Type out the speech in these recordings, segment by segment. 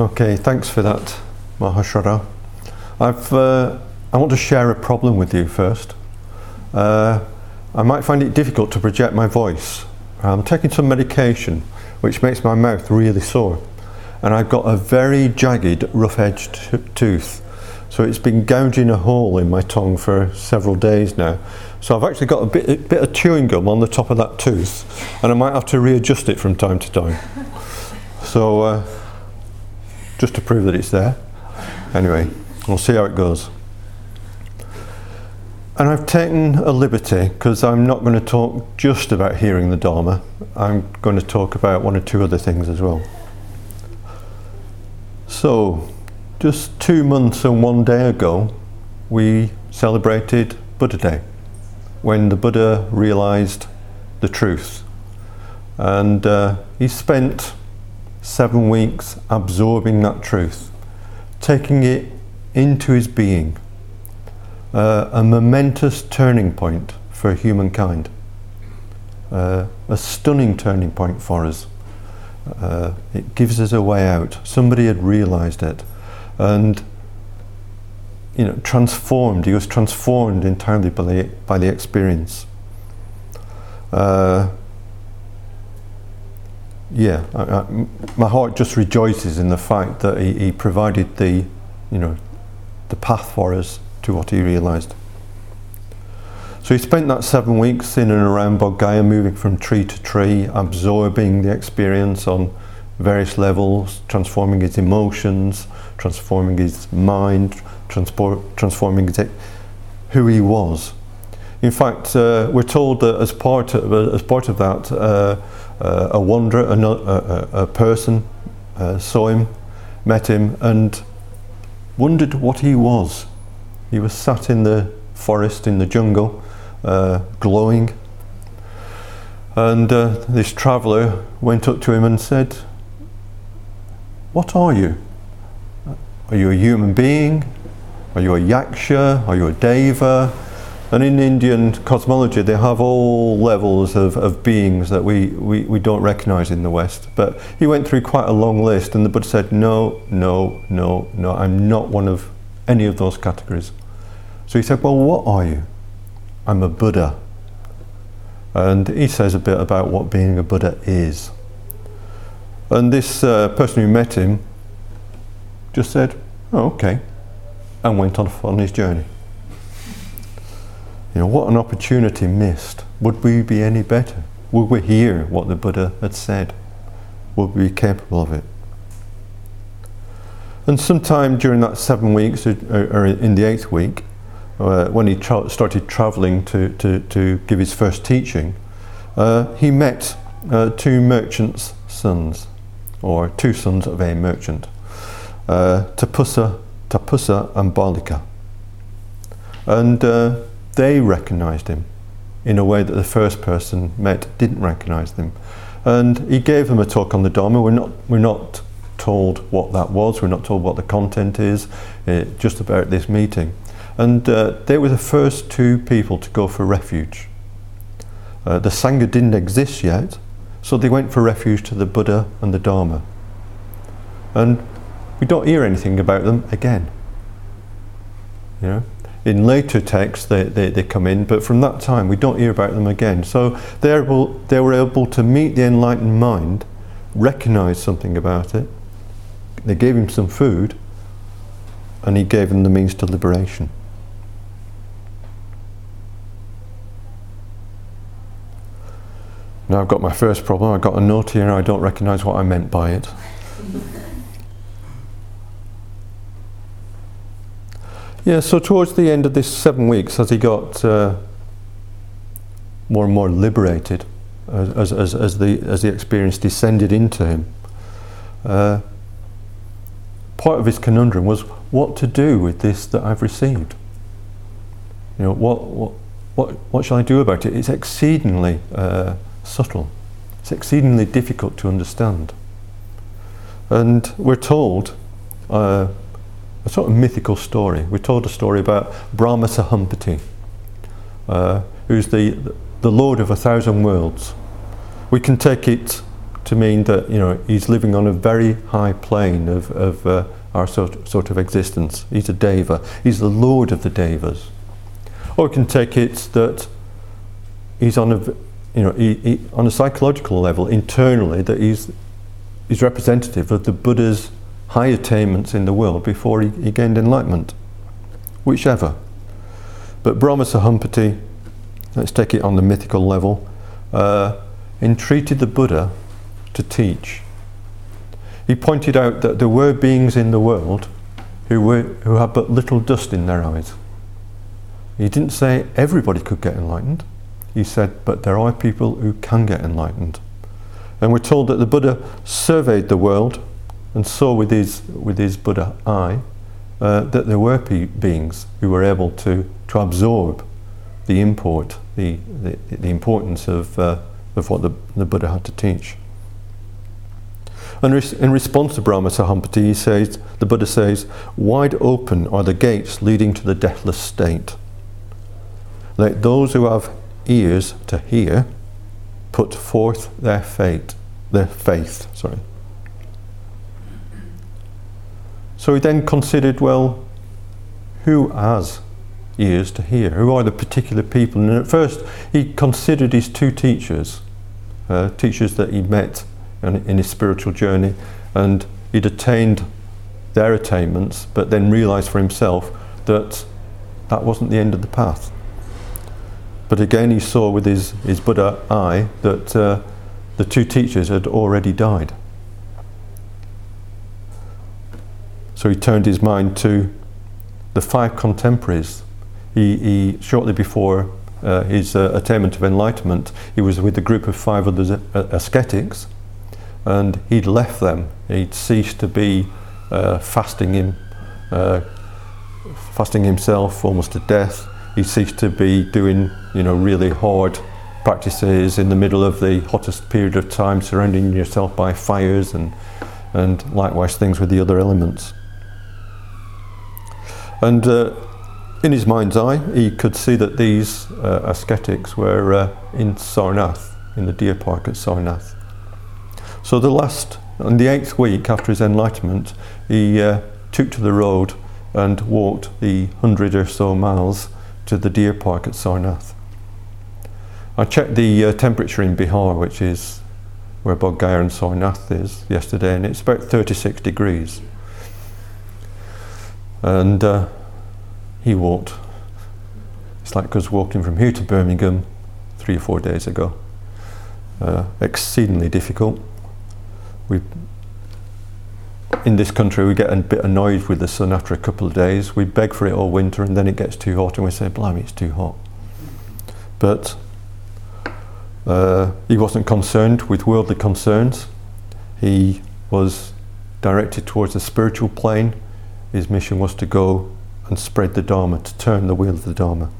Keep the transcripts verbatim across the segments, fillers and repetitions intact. Okay, thanks for that, Maha Shraddha. I've, uh, I want to share a problem with you first. Uh, I might find it difficult to project my voice. I'm taking some medication which makes my mouth really sore, and I've got a very jagged, rough-edged t- tooth, so it's been gouging a hole in my tongue for several days now. So I've actually got a bit, a bit of chewing gum on the top of that tooth, and I might have to readjust it from time to time. So, uh, just to prove that it's there. Anyway, we'll see how it goes. And I've taken a liberty, because I'm not going to talk just about hearing the Dharma. I'm going to talk about one or two other things as well. So, just two months and one day ago, we celebrated Buddha Day, when the Buddha realized the truth. And uh, he spent seven weeks absorbing that truth, taking it into his being, uh, a momentous turning point for humankind, uh, a stunning turning point for us. Uh, it gives us a way out. Somebody had realized it, and you know, transformed. He was transformed entirely by the, by the experience. Uh, yeah, I, I, my heart just rejoices in the fact that he, he provided the, you know, the path for us to what he realized. So he spent that seven weeks in and around Bodhgaya, moving from tree to tree, absorbing the experience on various levels, transforming his emotions, transforming his mind, transpor- transforming his e- who he was. In fact, uh, we're told that as part of, uh, as part of that, uh, uh, a wanderer, a, a, a person, uh, saw him, met him, and wondered what he was. He was sat in the forest, in the jungle, uh, glowing. And uh, this traveller went up to him and said, "What are you? Are you a human being? Are you a Yaksha? Are you a Deva?" And in Indian cosmology, they have all levels of, of beings that we, we, we don't recognise in the West. But he went through quite a long list, and the Buddha said, no, no, no, no, I'm not one of any of those categories. So he said, well, what are you? I'm a Buddha. And he says a bit about what being a Buddha is. And this uh, person who met him just said, oh, okay, and went off on his journey. You know, what an opportunity missed. Would we be any better? Would we hear what the Buddha had said? Would we be capable of it? And sometime during that seven weeks, or, or in the eighth week, uh, when he tra- started travelling to, to, to give his first teaching, uh, he met uh, two merchants' sons, or two sons of a merchant, uh, Tapusa, Tapusa and Balika. And uh, they recognised him in a way that the first person met didn't recognise him. And he gave them a talk on the Dharma. We're not, we're not told what that was, we're not told what the content is, uh, just about this meeting. And uh, they were the first two people to go for refuge. Uh, the Sangha didn't exist yet, so they went for refuge to the Buddha and the Dharma. And we don't hear anything about them again. You know, in later texts they, they, they come in, but from that time we don't hear about them again. So they were able, they were able to meet the enlightened mind, recognise something about it. They gave him some food, and he gave them the means to liberation. Now I've got my first problem. I've got a note here and I don't recognise what I meant by it. Yeah, so towards the end of this seven weeks, as he got uh, more and more liberated, as, as, as, the, as the experience descended into him, uh, part of his conundrum was what to do with this that I've received. You know, what what what, what shall I do about it? It's exceedingly uh, subtle. It's exceedingly difficult to understand. And we're told uh, a sort of mythical story. We're told a story about Brahma Sahampati, uh, who's the the Lord of a thousand worlds. We can take it to mean that, you know, he's living on a very high plane of, of uh, our sort, sort of existence. He's a Deva. He's the Lord of the Devas. Or we can take it that he's on a, you know, he, he, on a psychological level, internally, that he's, he's representative of the Buddha's high attainments in the world before he, he gained enlightenment. Whichever. But Brahma Sahampati, let's take it on the mythical level, uh, entreated the Buddha to teach. He pointed out that there were beings in the world who, were, who had but little dust in their eyes. He didn't say everybody could get enlightened. He said, but there are people who can get enlightened. And we're told that the Buddha surveyed the world and saw with his, with his Buddha eye uh, that there were pe beings who were able to, to absorb the import, the, the, the importance of, uh, of what the, the Buddha had to teach. And res in response to Brahma Sahampati, he says, the Buddha says, "Wide open are the gates leading to the deathless state. Let those who have ears to hear put forth their fate, their faith." Sorry. So he then considered, well, who has ears to hear? Who are the particular people? And at first, he considered his two teachers, uh, teachers that he met in, in his spiritual journey, and he'd attained their attainments, but then realised for himself that that wasn't the end of the path. But again, he saw with his, his Buddha eye that uh, the two teachers had already died. So he turned his mind to the five contemporaries. He, he shortly before uh, his uh, attainment of enlightenment, he was with a group of five other ascetics, and he'd left them. He'd ceased to be uh, fasting him, uh, fasting himself almost to death. He ceased to be doing, you know, really hard practices in the middle of the hottest period of time, surrounding yourself by fires and, and likewise things with the other elements. And uh, in his mind's eye, he could see that these uh, ascetics were uh, in Sarnath, in the Deer Park at Sarnath. So the last, on the eighth week after his enlightenment, he uh, took to the road and walked the hundred or so miles to the Deer Park at Sarnath. I checked the uh, temperature in Bihar, which is where Bodhgaya and Sarnath is, yesterday, and it's about thirty-six degrees. And uh, he walked. It's like us walking from here to Birmingham three or four days ago. Uh, exceedingly difficult. We, in this country, we get a bit annoyed with the sun after a couple of days. We beg for it all winter, and then it gets too hot, and we say, blimey, it's too hot. But uh, he wasn't concerned with worldly concerns. He was directed towards the spiritual plane. His mission was to go and spread the Dharma, to turn the wheel of the Dharma.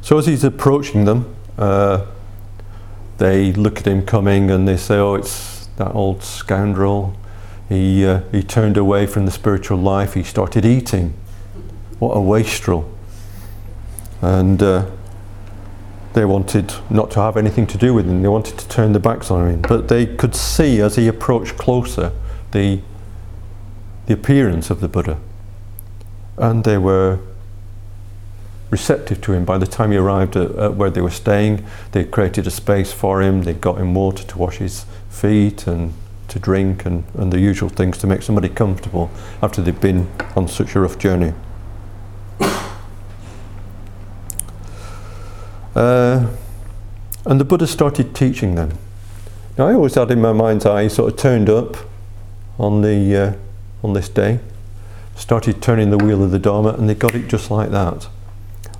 So as he's approaching them, uh, they look at him coming and they say, oh, it's that old scoundrel. He, uh, he turned away from the spiritual life. He started eating. What a wastrel. And uh, they wanted not to have anything to do with him. They wanted to turn their backs on him. But they could see as he approached closer the the appearance of the Buddha, and they were receptive to him. By the time he arrived at, at where they were staying, they created a space for him. They got him water to wash his feet and to drink and, and the usual things to make somebody comfortable after they've been on such a rough journey. Uh, and the Buddha started teaching them. Now I always had in my mind's eye, he sort of turned up on the uh, on this day, started turning the wheel of the Dharma, and they got it just like that.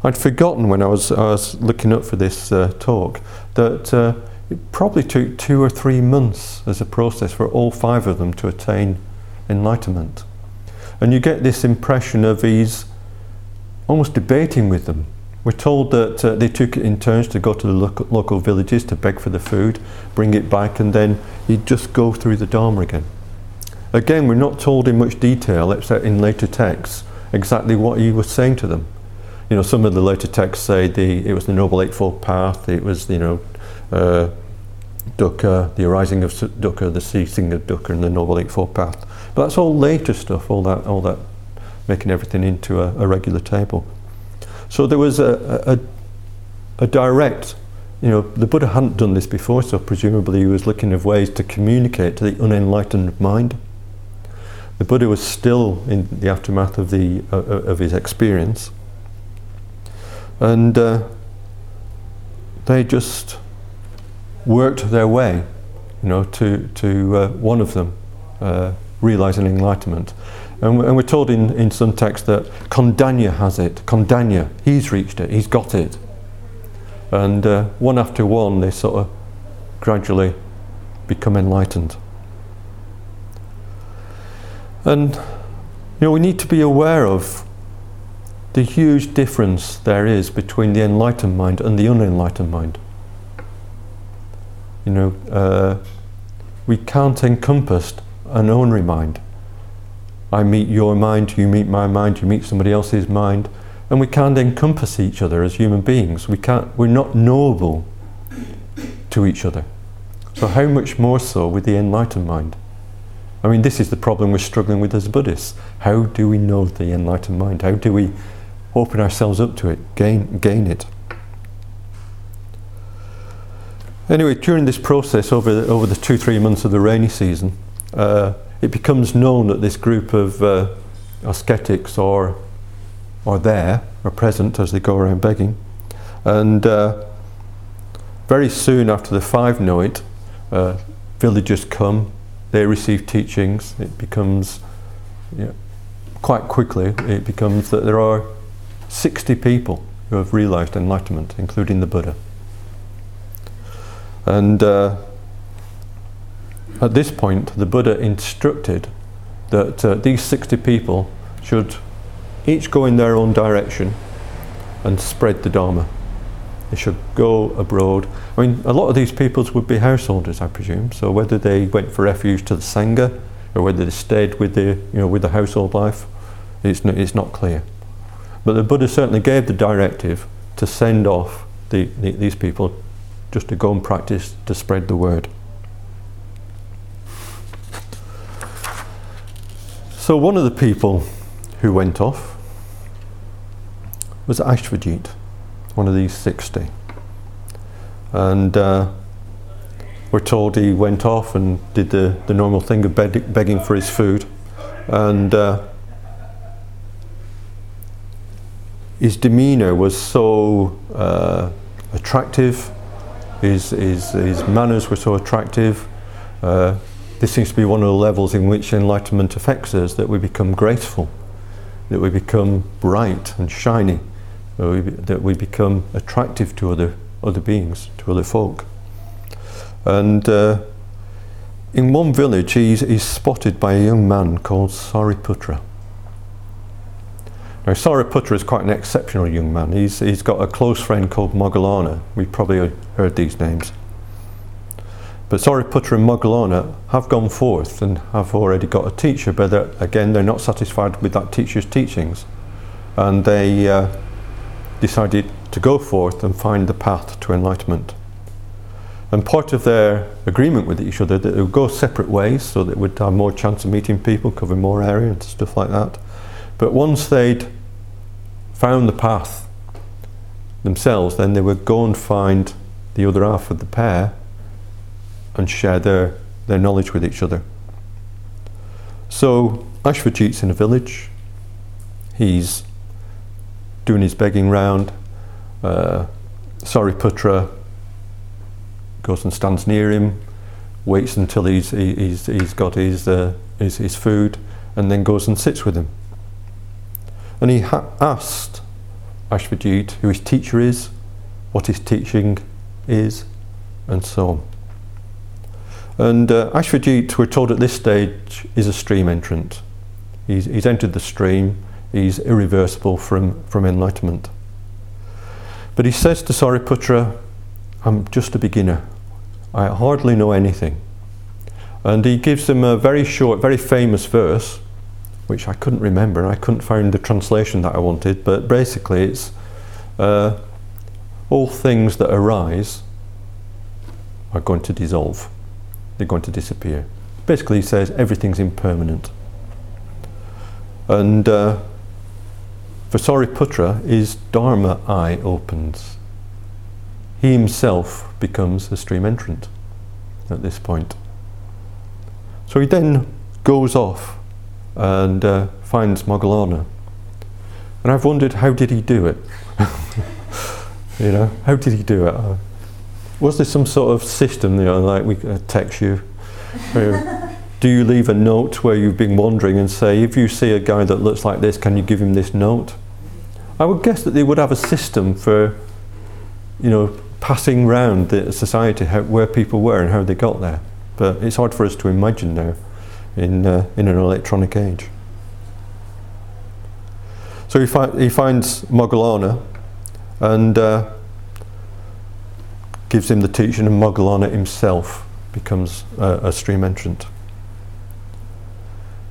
I'd forgotten when I was, I was looking up for this uh, talk that uh, it probably took two or three months as a process for all five of them to attain enlightenment. And you get this impression of he's almost debating with them. We're told that uh, they took it in turns to go to the lo- local villages to beg for the food, bring it back, and then he'd just go through the Dharma again. Again, we're not told in much detail, except in later texts, exactly what he was saying to them. You know, some of the later texts say the, it was the Noble Eightfold Path, it was, you know, uh, dukkha, the arising of dukkha, the ceasing of dukkha, and the Noble Eightfold Path. But that's all later stuff, all that, all that making everything into a, a regular table. So there was a, a, a direct, you know, the Buddha hadn't done this before, so presumably he was looking for ways to communicate to the unenlightened mind. The Buddha was still in the aftermath of the uh, of his experience, and uh, they just worked their way, you know, to to uh, one of them uh, realizing enlightenment. And, and we're told in, in some texts that Kondanya has it. Kondanya, he's reached it, he's got it. And uh, one after one, they sort of gradually become enlightened. And, you know, we need to be aware of the huge difference there is between the enlightened mind and the unenlightened mind. You know, uh, we can't encompass an ordinary mind. I meet your mind, you meet my mind, you meet somebody else's mind, and we can't encompass each other as human beings. We can't, we're not knowable to each other. So how much more so with the enlightened mind? I mean, this is the problem we're struggling with as Buddhists. How do we know the enlightened mind? How do we open ourselves up to it, gain, gain it? Anyway, during this process, over the, over the two, three months of the rainy season, uh, it becomes known that this group of uh, ascetics are, are there, are present as they go around begging. And uh, very soon after the five know it, uh, villagers come. They receive teachings. It becomes, you know, quite quickly, it becomes that there are sixty people who have realized enlightenment, including the Buddha. And uh, at this point, the Buddha instructed that uh, these sixty people should each go in their own direction and spread the Dharma. They should go abroad. I mean, a lot of these peoples would be householders, I presume. So whether they went for refuge to the Sangha or whether they stayed with the, you know, with the household life, it's not, it's not clear. But the Buddha certainly gave the directive to send off the, the, these people just to go and practice, to spread the word. So one of the people who went off was Ashvajit, one of these sixty. And uh, we're told he went off and did the, the normal thing of beg- begging for his food. And uh, his demeanour was so uh, attractive, his, his, his manners were so attractive. Uh, this seems to be one of the levels in which enlightenment affects us, that we become graceful, that we become bright and shiny, that we, that we become attractive to other other beings, to other folk. And uh, in one village he's, he's spotted by a young man called Sariputra. Now Sariputra is quite an exceptional young man. He's, he's got a close friend called Moggallana. We've probably heard these names. But Sariputra and Moggallana have gone forth and have already got a teacher, but they're, again they're not satisfied with that teacher's teachings. And they uh, decided to go forth and find the path to enlightenment. And part of their agreement with each other that they would go separate ways so that we'd have more chance of meeting people, cover more area and stuff like that. But once they'd found the path themselves, then they would go and find the other half of the pair and share their, their knowledge with each other. So Ashvajit's in a village, he's doing his begging round. Uh, Sariputra goes and stands near him, waits until he's he, he's, he's got his, uh, his his food, and then goes and sits with him. And he ha- asked Ashvajit who his teacher is, what his teaching is, and so on. And uh, Ashvajit, we're told at this stage, is a stream entrant. He's, he's entered the stream. He's irreversible from, from enlightenment. But he says to Sariputra, I'm just a beginner. I hardly know anything. And he gives him a very short, very famous verse, which I couldn't remember, and I couldn't find the translation that I wanted, but basically it's, uh, all things that arise are going to dissolve. They're going to disappear. Basically, he says everything's impermanent. And uh, for Sariputra, his Dharma eye opens. He himself becomes a stream entrant at this point. So he then goes off and uh, finds Moggallana. And I've wondered, how did he do it? You know, how did he do it? Uh, was there some sort of system, you know, like we uh, text you? Uh, do you leave a note where you've been wandering and say, if you see a guy that looks like this, can you give him this note? I would guess that they would have a system for, you know, passing round the society, how, where people were and how they got there. But it's hard for us to imagine now in, uh, in an electronic age. So he, fi he finds Moggallana and uh, gives him the teaching, and Moggallana himself becomes uh, a stream entrant.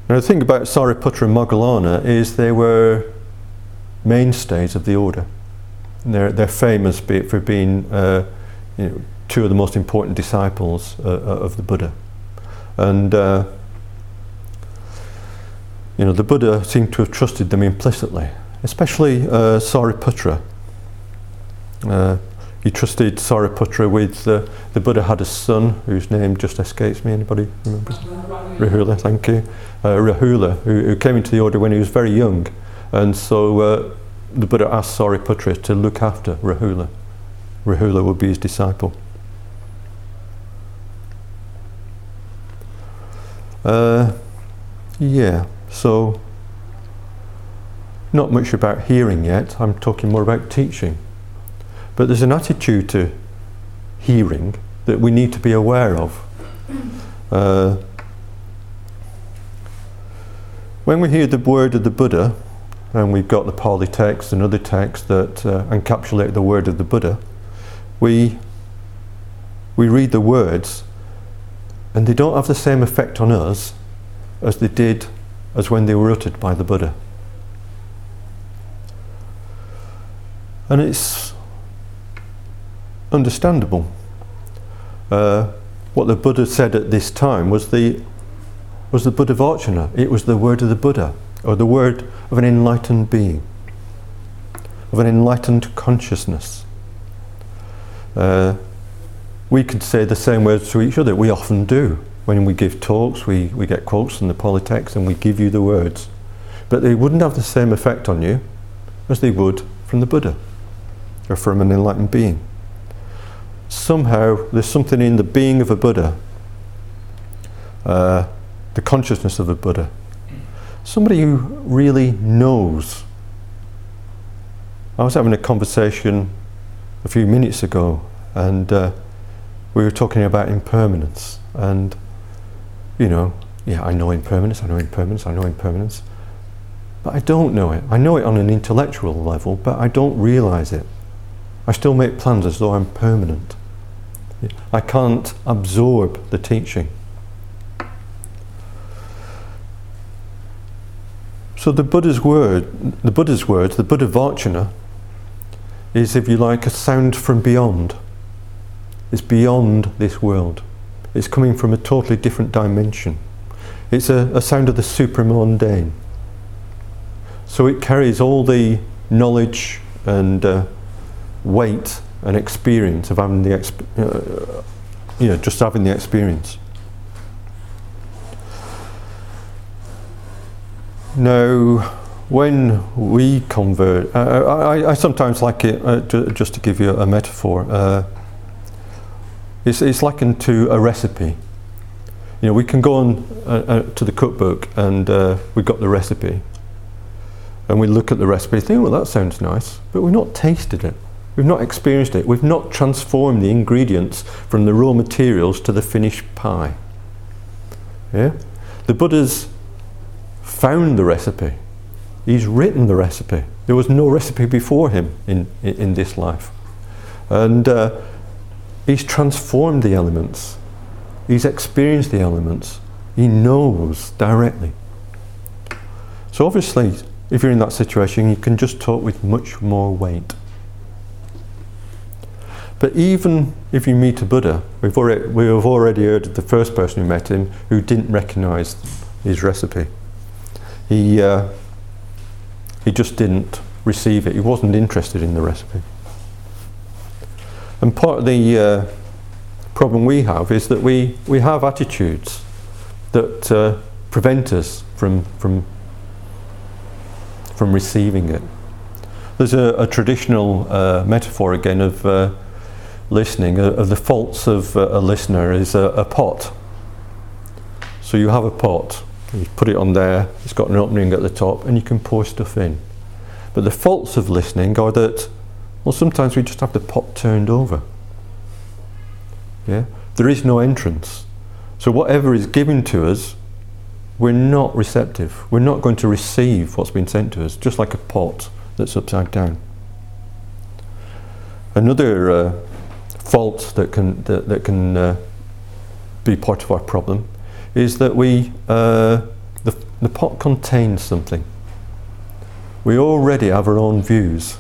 Now the thing about Sariputra and Moggallana is they were mainstays of the order. They're, they're famous be it for being uh, you know, two of the most important disciples uh, of the Buddha. And uh, you know, the Buddha seemed to have trusted them implicitly, especially uh, Sariputra. Uh, he trusted Sariputra with, uh, the Buddha had a son whose name just escapes me, anybody remember? Rahula, thank you. Uh, Rahula, who, who came into the order when he was very young. And so uh, the Buddha asked Sariputra to look after Rahula. Rahula would be his disciple. Uh, yeah, so not much about hearing yet, I'm talking more about teaching. But there's an attitude to hearing that we need to be aware of. Uh, when we hear the word of the Buddha, and we've got the Pali text and other texts that uh, encapsulate the word of the Buddha, we, we read the words and they don't have the same effect on us as they did as when they were uttered by the Buddha. And it's understandable. Uh, what the Buddha said at this time was the was the Buddha Vachana. It was the word of the Buddha, or the word of an enlightened being, of an enlightened consciousness. Uh, we could say the same words to each other. We often do. When we give talks, we, we get quotes from the Polytext and we give you the words. But they wouldn't have the same effect on you as they would from the Buddha or from an enlightened being. Somehow there's something in the being of a Buddha, uh, the consciousness of a Buddha, somebody who really knows. I was having a conversation a few minutes ago and uh, we were talking about impermanence, and you know, yeah, I know impermanence, I know impermanence, I know impermanence, but I don't know it. I know it on an intellectual level, but I don't realise it. I still make plans as though I'm permanent. I can't absorb the teaching. So the Buddha's word, the Buddha's words, the Buddha Vachana, is, if you like, a sound from beyond. It's beyond this world. It's coming from a totally different dimension. It's a, a sound of the supramundane. So it carries all the knowledge and uh, weight and experience of having the, exp uh, you know, just having the experience. Now, when we convert, uh, I, I, I sometimes like it, uh, ju just to give you a metaphor, uh, it's, it's likened to a recipe. You know, we can go on uh, uh, to the cookbook and uh, we've got the recipe. And we look at the recipe and think, well, that sounds nice, but we've not tasted it. We've not experienced it. We've not transformed the ingredients from the raw materials to the finished pie. Yeah? The Buddha's found the recipe. He's written the recipe. There was no recipe before him in, in, in this life. And uh, he's transformed the elements. He's experienced the elements. He knows directly. So obviously, if you're in that situation, you can just talk with much more weight. But even if you meet a Buddha, we've already, we have already heard of the first person who met him who didn't recognise his recipe. He, uh, he just didn't receive it. He wasn't interested in the recipe. And part of the uh, problem we have is that we, we have attitudes that uh, prevent us from, from, from receiving it. There's a, a traditional uh, metaphor again of uh, listening. Uh, of the faults of uh, a listener is a, a pot. So you have a pot, you put it on there, it's got an opening at the top and you can pour stuff in. But the faults of listening are that, well, sometimes we just have the pot turned over. Yeah? There is no entrance. So whatever is given to us, we're not receptive. We're not going to receive what's been sent to us, just like a pot that's upside down. Another uh, fault that can, that, that can uh, be part of our problem is that we, uh, the, the pot contains something. We already have our own views.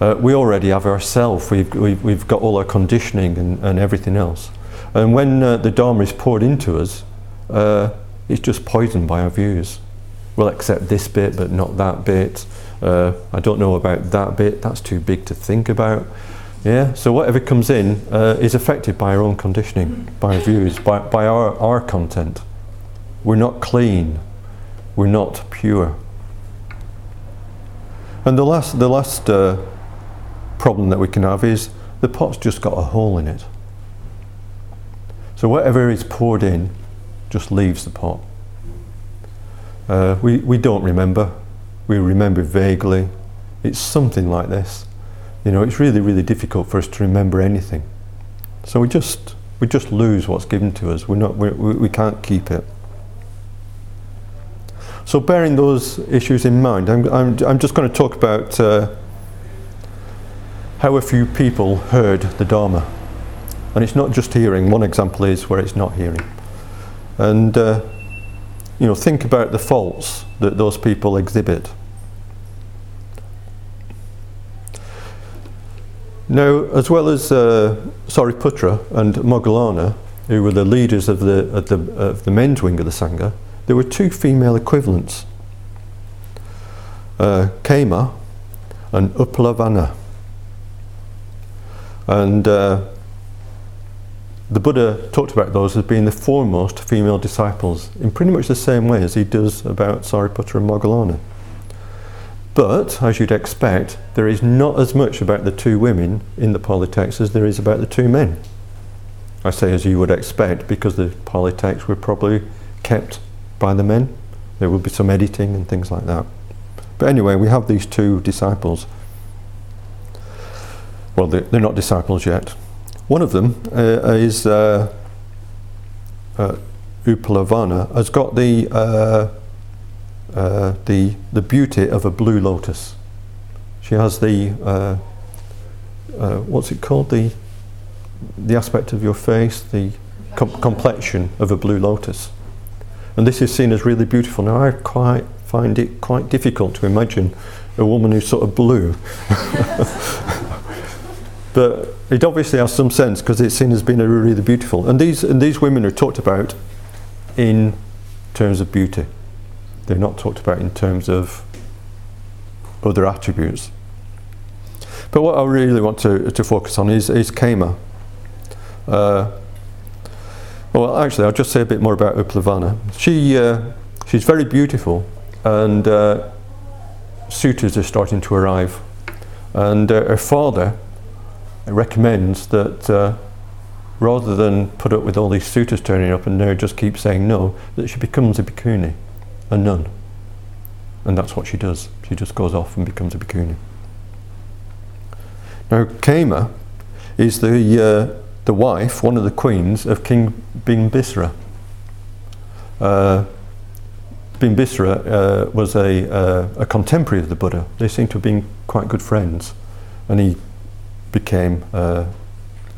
Uh, we already have ourselves. We've, we've, we've got all our conditioning and, and everything else. And when uh, the Dharma is poured into us, uh, it's just poisoned by our views. We'll accept this bit, but not that bit. Uh, I don't know about that bit. That's too big to think about. Yeah. So whatever comes in uh, is affected by our own conditioning, by our views, by, by our, our content. We're not clean. We're not pure. And the last, the last uh, problem that we can have is the pot's just got a hole in it. So whatever is poured in just leaves the pot. Uh, we, we don't remember. We remember vaguely. It's something like this. You know, it's really, really difficult for us to remember anything. So we just, we just lose what's given to us. We're not, we're, we can't keep it. So bearing those issues in mind, I'm, I'm, I'm just going to talk about uh, how a few people heard the Dharma. And it's not just hearing. One example is where it's not hearing. And uh, you know, think about the faults that those people exhibit. Now, as well as uh, Sariputra and Moggallana, who were the leaders of the, of the, of the men's wing of the Sangha, there were two female equivalents, uh, Khema and Uppalavanna. And uh, the Buddha talked about those as being the foremost female disciples in pretty much the same way as he does about Sariputra and Moggallana. But, as you'd expect, there is not as much about the two women in the Pali text as there is about the two men. I say as you would expect because the Pali texts were probably kept by the men. There would be some editing and things like that. But anyway, we have these two disciples. Well, they're, they're not disciples yet. One of them uh, is uh, uh, Uppalavanna, has got the, uh, uh, the, the beauty of a blue lotus. She has the, uh, uh, what's it called, the, the aspect of your face, the com- complexion of a blue lotus. And this is seen as really beautiful. Now I quite find it quite difficult to imagine a woman who's sort of blue. But it obviously has some sense because it's seen as being really beautiful. And these, and these women are talked about in terms of beauty. They're not talked about in terms of other attributes. But what I really want to, to focus on is, is Khema. Uh, Well, actually, I'll just say a bit more about Uppalavanna. She, uh, she's very beautiful, and uh, suitors are starting to arrive. And uh, her father recommends that uh, rather than put up with all these suitors turning up and they just keep saying no, that she becomes a bhikkhuni, a nun. And that's what she does. She just goes off and becomes a bhikkhuni. Now, Khema is the... Uh, the wife, one of the queens of King Bimbisara. Uh, Bimbisara uh, was a, uh, a contemporary of the Buddha. They seem to have been quite good friends, and he became uh,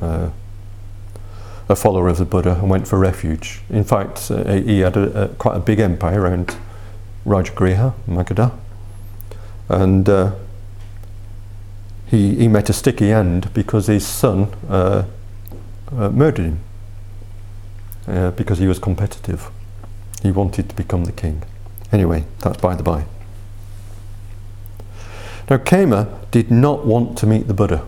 uh, a follower of the Buddha and went for refuge. In fact, uh, he had a, a, quite a big empire around Rajagriha, Magadha, and uh, he, he met a sticky end because his son uh, uh, murdered him uh, because he was competitive. He wanted to become the king. Anyway, that's by the by. Now, Khema did not want to meet the Buddha.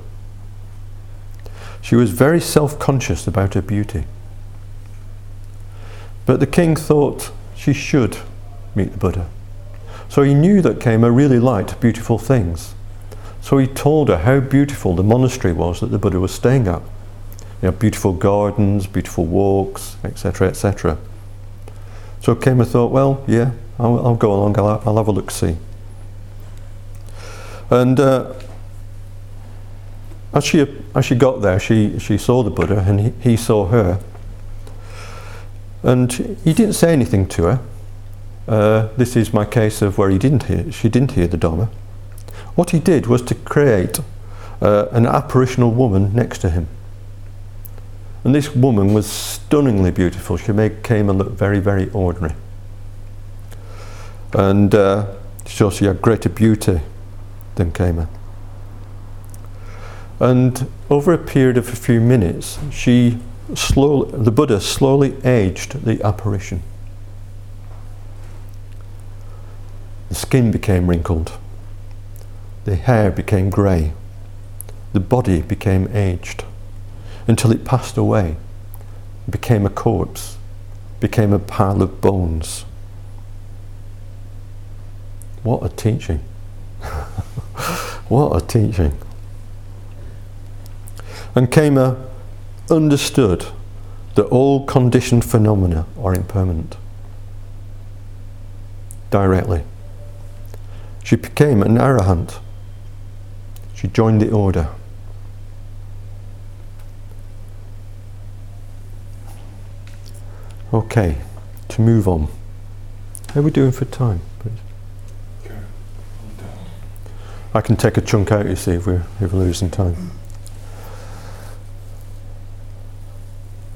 She was very self-conscious about her beauty. But the king thought she should meet the Buddha. So he knew that Khema really liked beautiful things. So he told her how beautiful the monastery was that the Buddha was staying at. You know, beautiful gardens, beautiful walks, et cetera, et cetera. So Khema thought, well, yeah, I'll, I'll go along, I'll, I'll have a look-see. And uh, as, she, as she got there, she, she saw the Buddha and he, he saw her. And he didn't say anything to her. Uh, this is my case of where he didn't hear, she didn't hear the Dhamma. What he did was to create uh, an apparitional woman next to him. And this woman was stunningly beautiful. She made Khema look very, very ordinary. And uh, so she had greater beauty than Khema. And over a period of a few minutes, she slowly, the Buddha slowly aged the apparition. The skin became wrinkled. The hair became grey. The body became aged until it passed away, became a corpse, became a pile of bones. What a teaching. What a teaching. And Khema understood that all conditioned phenomena are impermanent. Directly. She became an arahant. She joined the order. Okay, to move on. How are we doing for time, please? I can take a chunk out, you see, if we're, if we're losing time.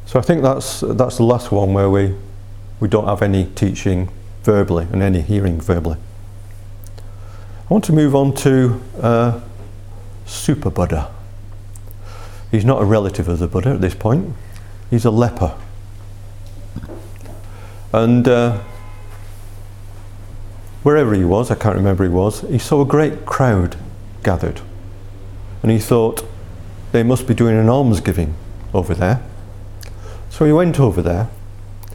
So I think that's that's the last one where we we don't have any teaching verbally and any hearing verbally. I want to move on to uh, Suppabuddha. He's not a relative of the Buddha at this point. He's a leper. And uh, wherever he was, I can't remember he was, he saw a great crowd gathered. And he thought, they must be doing an almsgiving over there. So he went over there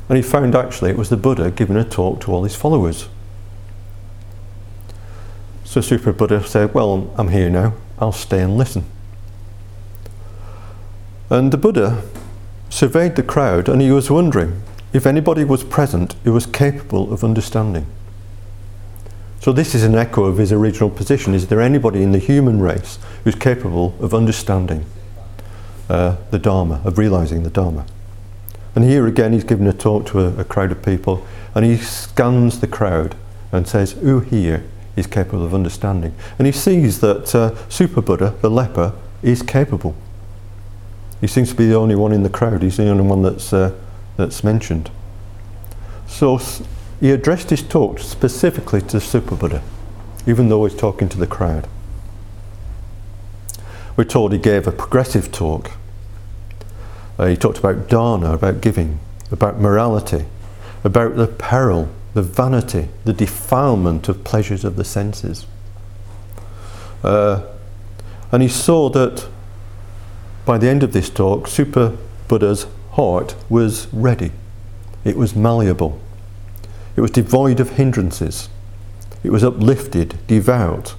and he found actually it was the Buddha giving a talk to all his followers. So Suppabuddha said, well, I'm here now, I'll stay and listen. And the Buddha surveyed the crowd and he was wondering if anybody was present who was capable of understanding. So this is an echo of his original position. Is there anybody in the human race who's capable of understanding uh, the Dharma, of realising the Dharma? And here again he's given a talk to a, a crowd of people and he scans the crowd and says, who here is capable of understanding? And he sees that uh, Suppabuddha, the leper, is capable. He seems to be the only one in the crowd, he's the only one that's, uh, that's mentioned. So s- he addressed his talk specifically to Suppabuddha, even though he's talking to the crowd. We're told he gave a progressive talk. Uh, he talked about dana, about giving, about morality, about the peril, the vanity, the defilement of pleasures of the senses. Uh, and he saw that by the end of this talk, Suppabuddha's heart was ready. It was malleable. It was devoid of hindrances. It was uplifted, devout.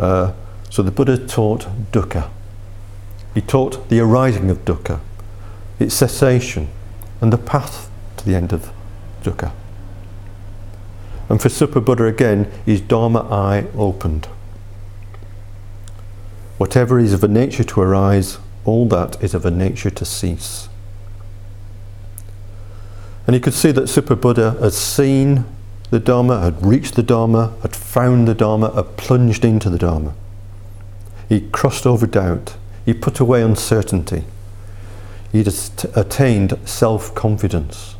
Uh, so the Buddha taught dukkha. He taught the arising of dukkha, its cessation and the path to the end of dukkha. And for Suppabuddha again, his Dharma eye opened. Whatever is of a nature to arise, all that is of a nature to cease. And he could see that Suppabuddha had seen the Dharma, had reached the Dharma, had found the Dharma, had plunged into the Dharma. He crossed over doubt. He put away uncertainty. He attained self-confidence.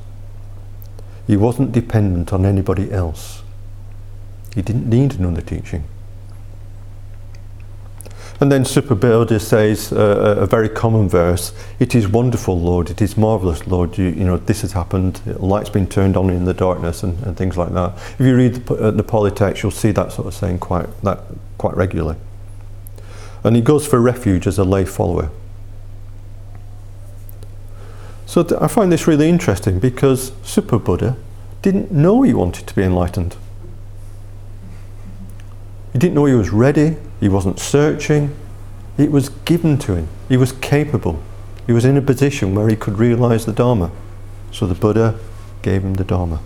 He wasn't dependent on anybody else. He didn't need another teaching. And then Suppabuddha says uh, a very common verse, "It is wonderful, Lord, it is marvellous, Lord, you, you know, this has happened, light's been turned on in the darkness," and, and things like that. If you read the, uh, the Pali text, you'll see that sort of saying quite, that, quite regularly. And he goes for refuge as a lay follower. So th- I find this really interesting because Suppabuddha didn't know he wanted to be enlightened. He didn't know he was ready, he wasn't searching, it was given to him, he was capable, he was in a position where he could realise the Dharma. So the Buddha gave him the Dharma.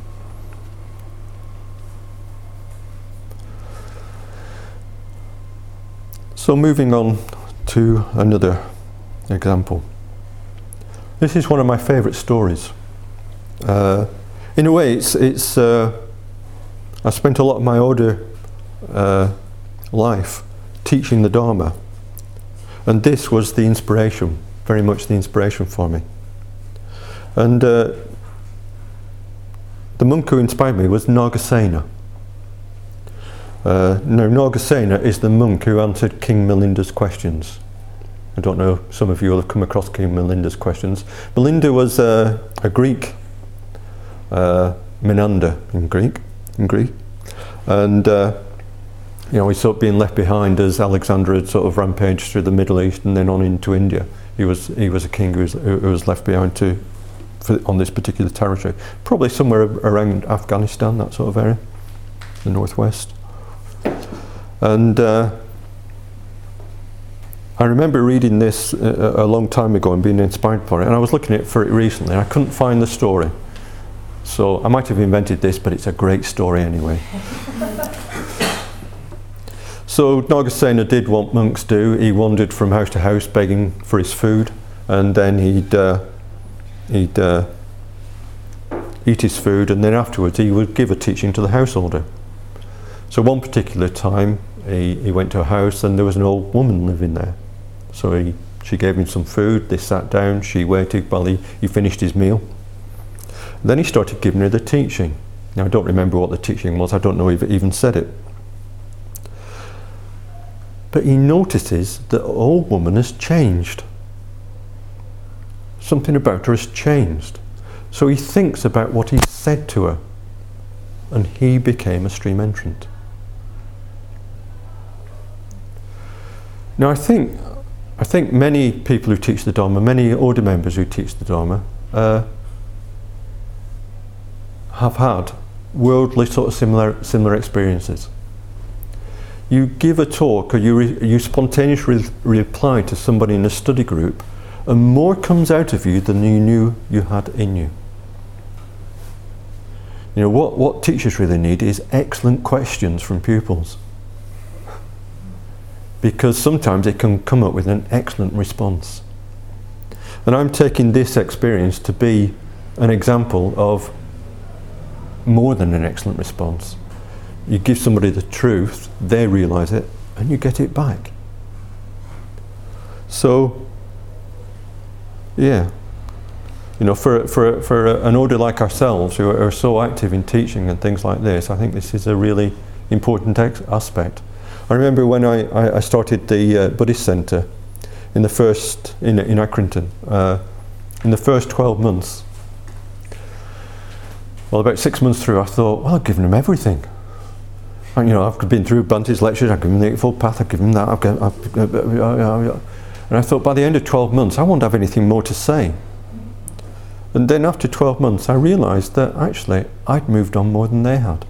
So moving on to another example. This is one of my favourite stories. Uh, in a way, it's, it's uh, I spent a lot of my older uh, life teaching the Dharma, and this was the inspiration, very much the inspiration for me. And uh, the monk who inspired me was Nagasena. Uh, no, Nagasena is the monk who answered King Milinda's questions. I don't know, some of you will have come across King Milinda's questions. Milinda was uh, a Greek, uh, Menander in Greek, in Greek. And uh, you know, he's sort of being left behind as Alexander had sort of rampaged through the Middle East and then on into India. He was he was a king who was, who was left behind to for, on this particular territory, probably somewhere around Afghanistan, that sort of area, the northwest. And uh, I remember reading this uh, a long time ago and being inspired by it, and I was looking at it for it recently. I couldn't find the story, so I might have invented this, but it's a great story anyway. So Nagasena did what monks do. He wandered from house to house begging for his food, and then he'd uh, he'd uh, eat his food, and then afterwards he would give a teaching to the householder. So one particular time he, he went to a house and there was an old woman living there. So he, she gave him some food, they sat down, she waited while he, he finished his meal. And then he started giving her the teaching. Now I don't remember what the teaching was, I don't know if it even said it. But he notices that the old woman has changed. Something about her has changed. So he thinks about what he said to her, and he became a stream entrant. Now I think I think many people who teach the Dharma, many order members who teach the Dharma, uh, have had worldly sort of similar similar experiences. You give a talk or you re- you spontaneously re- reply to somebody in a study group, and more comes out of you than you knew you had in you. You know, what, what teachers really need is excellent questions from pupils, because sometimes it can come up with an excellent response. And I'm taking this experience to be an example of more than an excellent response. You give somebody the truth, they realise it, and you get it back. So, yeah. You know, for for for an order like ourselves, who are so active in teaching and things like this, I think this is a really important ex- aspect. I remember when I, I started the uh, Buddhist Centre in the first in in Accrington, uh, in the first twelve months. Well, about six months through, I thought, well, I've given them everything. And, you know, I've been through Bhante's lectures, I've given them the Eightfold Path, I've given that, I've given, I've, I've, I've, I've, and I thought by the end of twelve months, I won't have anything more to say. And then after twelve months, I realised that actually I'd moved on more than they had.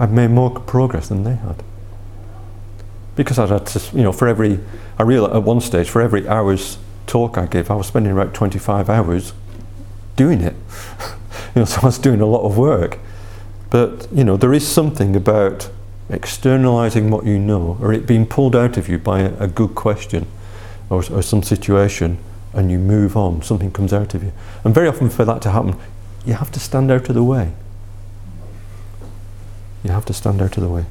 I'd made more progress than they had. Because I'd had to, you know, for every, I realised at one stage, for every hour's talk I gave, I was spending about twenty-five hours doing it. You know, so I was doing a lot of work. But, you know, there is something about externalising what you know, or it being pulled out of you by a, a good question or, or some situation, and you move on, something comes out of you. And very often for that to happen, you have to stand out of the way. You have to stand out of the way.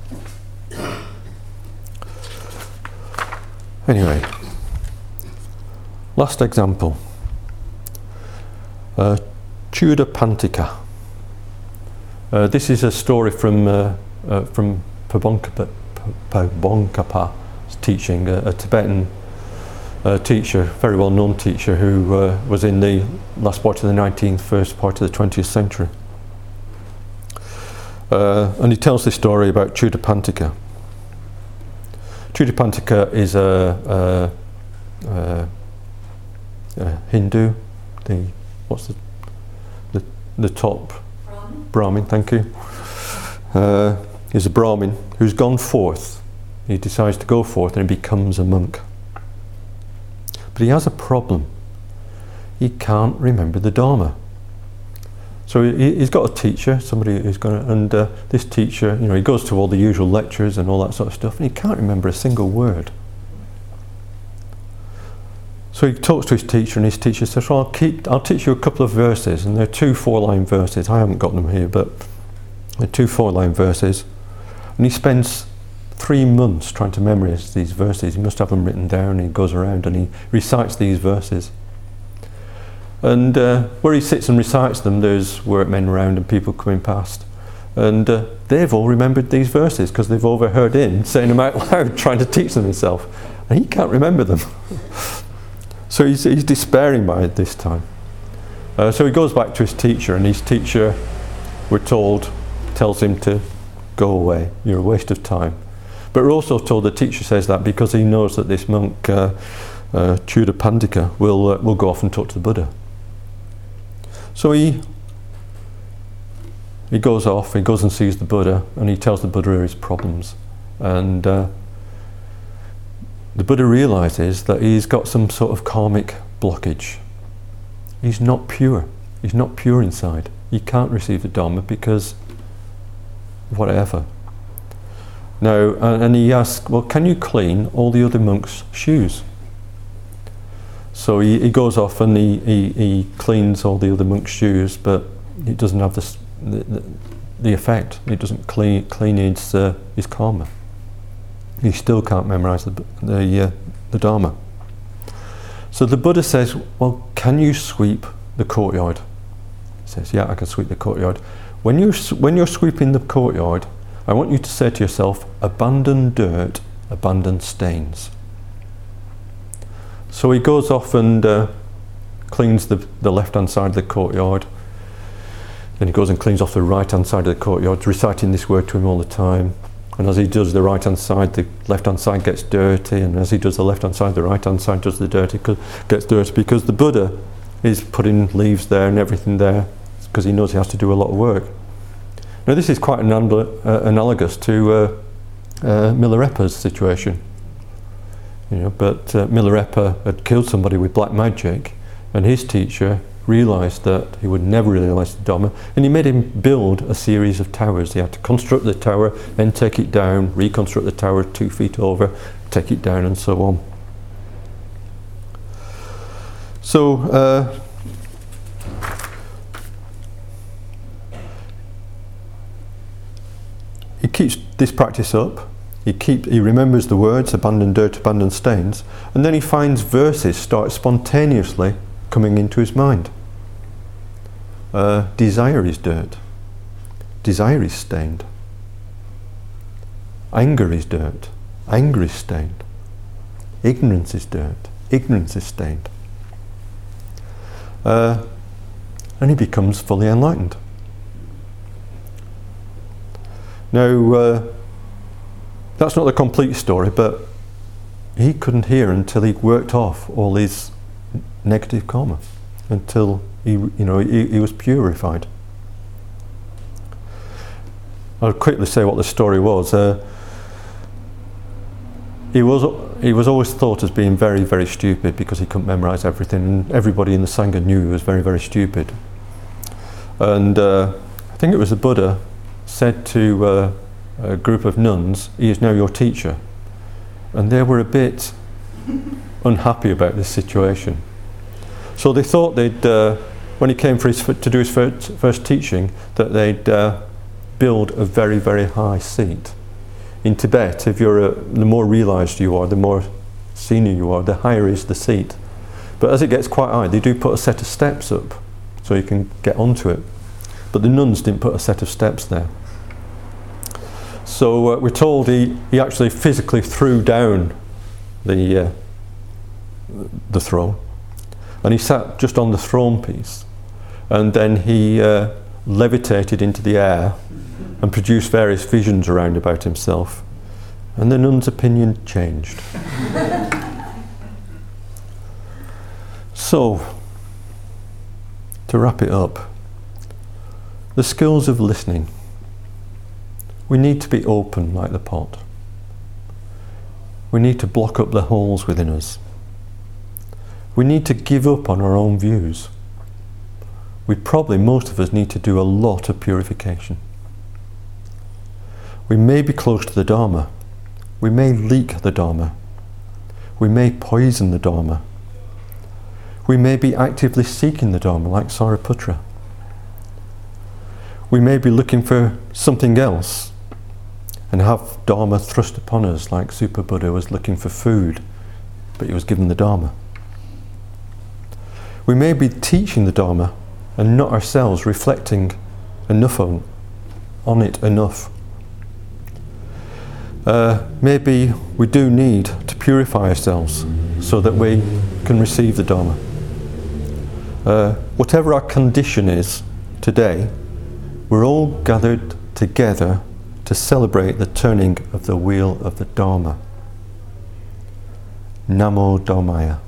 Anyway, last example. Uh, Chudapanthaka. Uh, this is a story from uh, uh, from Pabonkapa, teaching, a, a Tibetan uh, teacher, very well-known teacher, who uh, was in the last part of the nineteenth, first part of the twentieth century. Uh, and he tells this story about Chudapanthaka. Chudapanthaka is a, a, a, a Hindu, the, what's the, the, the top? Brahmin. Brahmin, thank you. Uh, is a Brahmin who's gone forth. He decides to go forth and he becomes a monk. But he has a problem. He can't remember the Dharma. So he, he's got a teacher, somebody who's going to, and uh, this teacher, you know, he goes to all the usual lectures and all that sort of stuff, and he can't remember a single word. So he talks to his teacher, and his teacher says, well, I'll, keep, I'll teach you a couple of verses, and they're two four-line verses. I haven't got them here, but they're two four-line verses. And he spends three months trying to memorize these verses. He must have them written down, and he goes around and he recites these verses. And uh, where he sits and recites them, there's workmen around and people coming past. And uh, they've all remembered these verses because they've overheard him saying them out loud, trying to teach them himself. And he can't remember them. So he's, he's despairing by it this time. Uh, so he goes back to his teacher, and his teacher, we're told, tells him to go away. You're a waste of time. But we're also told the teacher says that because he knows that this monk, uh, uh, Chudapanthaka, will, uh, will go off and talk to the Buddha. So he, he goes off, he goes and sees the Buddha, and he tells the Buddha his problems. And uh, the Buddha realizes that he's got some sort of karmic blockage. He's not pure. He's not pure inside. He can't receive the Dharma because whatever. Now, and, and he asks, well, can you clean all the other monks' shoes? So he, he goes off and he, he, he cleans all the other monks' shoes, but it doesn't have this, the, the effect. It doesn't clean, clean his, uh, his karma. He still can't memorize the, the, uh, the Dharma. So the Buddha says, well, can you sweep the courtyard? He says, yeah, I can sweep the courtyard. When you're, when you're sweeping the courtyard, I want you to say to yourself, abandon dirt, abandon stains. So he goes off and uh, cleans the, the left-hand side of the courtyard. Then he goes and cleans off the right-hand side of the courtyard, reciting this word to him all the time. And as he does the right-hand side, the left-hand side gets dirty. And as he does the left-hand side, the right-hand side does the dirty, gets dirty, because the Buddha is putting leaves there and everything there, because he knows he has to do a lot of work. Now this is quite anal uh, analogous to uh, uh, Milarepa's situation. You know, but uh, Milarepa had killed somebody with black magic, and his teacher realised that he would never realise the Dharma, and he made him build a series of towers. He had to construct the tower, then take it down, reconstruct the tower two feet over, take it down, and so on. So uh, he keeps this practice up. He, keep, he remembers the words, abandon dirt, abandon stains, and then he finds verses start spontaneously coming into his mind. Uh, desire is dirt. Desire is stained. Anger is dirt. Anger is stained. Ignorance is dirt. Ignorance is stained. Uh, and he becomes fully enlightened. Now, uh, that's not the complete story, but he couldn't hear until he worked off all his negative karma, until he, you know, he, he was purified. I'll quickly say what the story was. Uh, he was he was always thought as being very, very stupid because he couldn't memorize everything, and everybody in the Sangha knew he was very, very stupid. And uh, I think it was the Buddha said to uh, a group of nuns, he is now your teacher. And they were a bit unhappy about this situation. So they thought they'd, uh, when he came for his to do his first, first teaching, that they'd uh, build a very, very high seat. In Tibet, if you're a, the more realised you are, the more senior you are, the higher is the seat. But as it gets quite high, they do put a set of steps up so you can get onto it. But the nuns didn't put a set of steps there. So uh, we're told he, he actually physically threw down the uh, the throne, and he sat just on the throne piece, and then he uh, levitated into the air and produced various visions around about himself, and the nun's opinion changed. So, to wrap it up, the skills of listening. We need to be open like the pot. We need to block up the holes within us. We need to give up on our own views. We probably, most of us, need to do a lot of purification. We may be close to the Dharma. We may leak the Dharma. We may poison the Dharma. We may be actively seeking the Dharma, like Sariputra. We may be looking for something else and have Dharma thrust upon us, like Suppabuddha was looking for food, but he was given the Dharma. We may be teaching the Dharma and not ourselves reflecting enough on, on it enough. Uh, maybe we do need to purify ourselves so that we can receive the Dharma. Uh, whatever our condition is today, we're all gathered together to celebrate the turning of the wheel of the Dharma. Namo Dharmaya.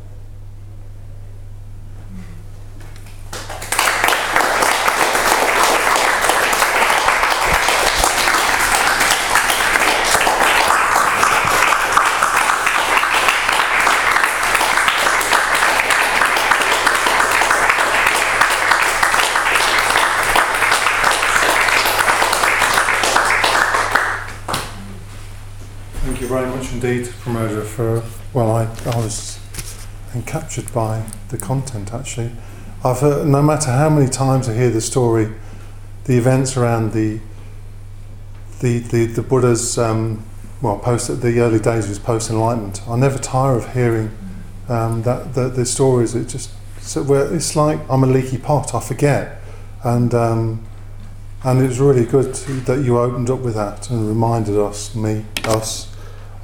Indeed, Pramoda, for, well, I, I was captured by the content, actually. I've heard, no matter how many times I hear the story, the events around the the the, the Buddha's, um, well, post the early days of his post-enlightenment, I never tire of hearing um, that the, the stories. It just, so where it's like I'm a leaky pot, I forget, and um, and it was really good that you opened up with that and reminded us, me, us.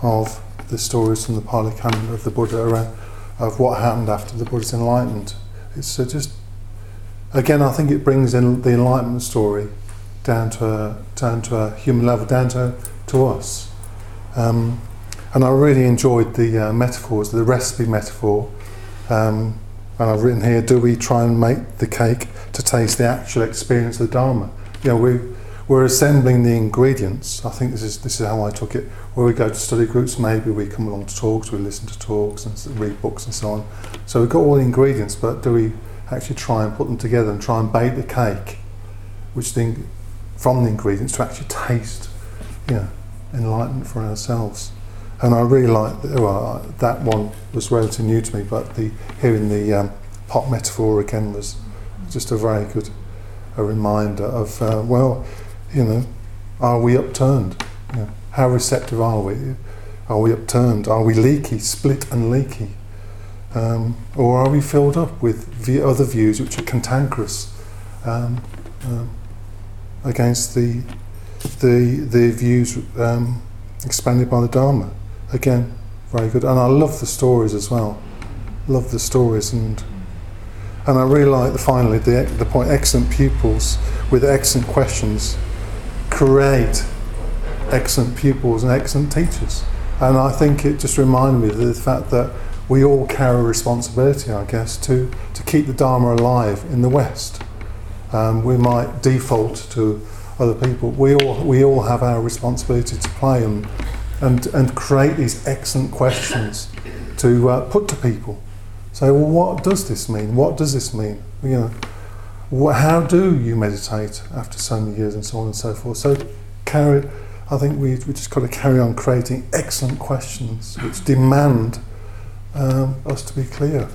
of the stories from the Pali Canon of the Buddha around, of what happened after the Buddha's enlightenment. It's uh, just, again, I think it brings in the enlightenment story down to a, down to a human level, down to to us. Um, and I really enjoyed the uh, metaphors, the recipe metaphor. Um, and I've written here: do we try and make the cake to taste the actual experience of the Dharma? You know, we we're assembling the ingredients. I think this is this is how I took it. Where we go to study groups, maybe we come along to talks, we listen to talks and read books and so on. So we've got all the ingredients, but do we actually try and put them together and try and bake the cake, which thing from the ingredients to actually taste, you know, enlightenment for ourselves? And I really like that. Well, that one was relatively new to me, but the hearing the um, pot metaphor again was just a very good a reminder of uh, well, you know, are we upturned? You know, how receptive are we? Are we upturned? Are we leaky, split and leaky? Um, or are we filled up with view, other views which are cantankerous um, um, against the the the views um, expanded by the Dharma? Again, very good. And I love the stories as well. Love the stories, and and I really like the finally the the point: excellent pupils with excellent questions create excellent pupils and excellent teachers. And I think it just reminded me of the fact that we all carry a responsibility, I guess, to, to keep the Dharma alive in the West. Um, we might default to other people. We all we all have our responsibility to play and and, and create these excellent questions to uh, put to people. Say, well, what does this mean? What does this mean? You know, wh- how do you meditate after so many years, and so on and so forth? So carry. I think we we just got to carry on creating excellent questions which demand um, us to be clear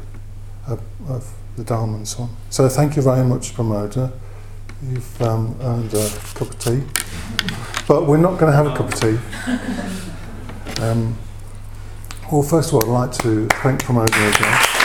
of, of the Dharma and so on. So thank you very much, Pramoda. You've um, earned a cup of tea, but we're not going to have a cup of tea. Um, well, first of all, I'd like to thank Pramoda again.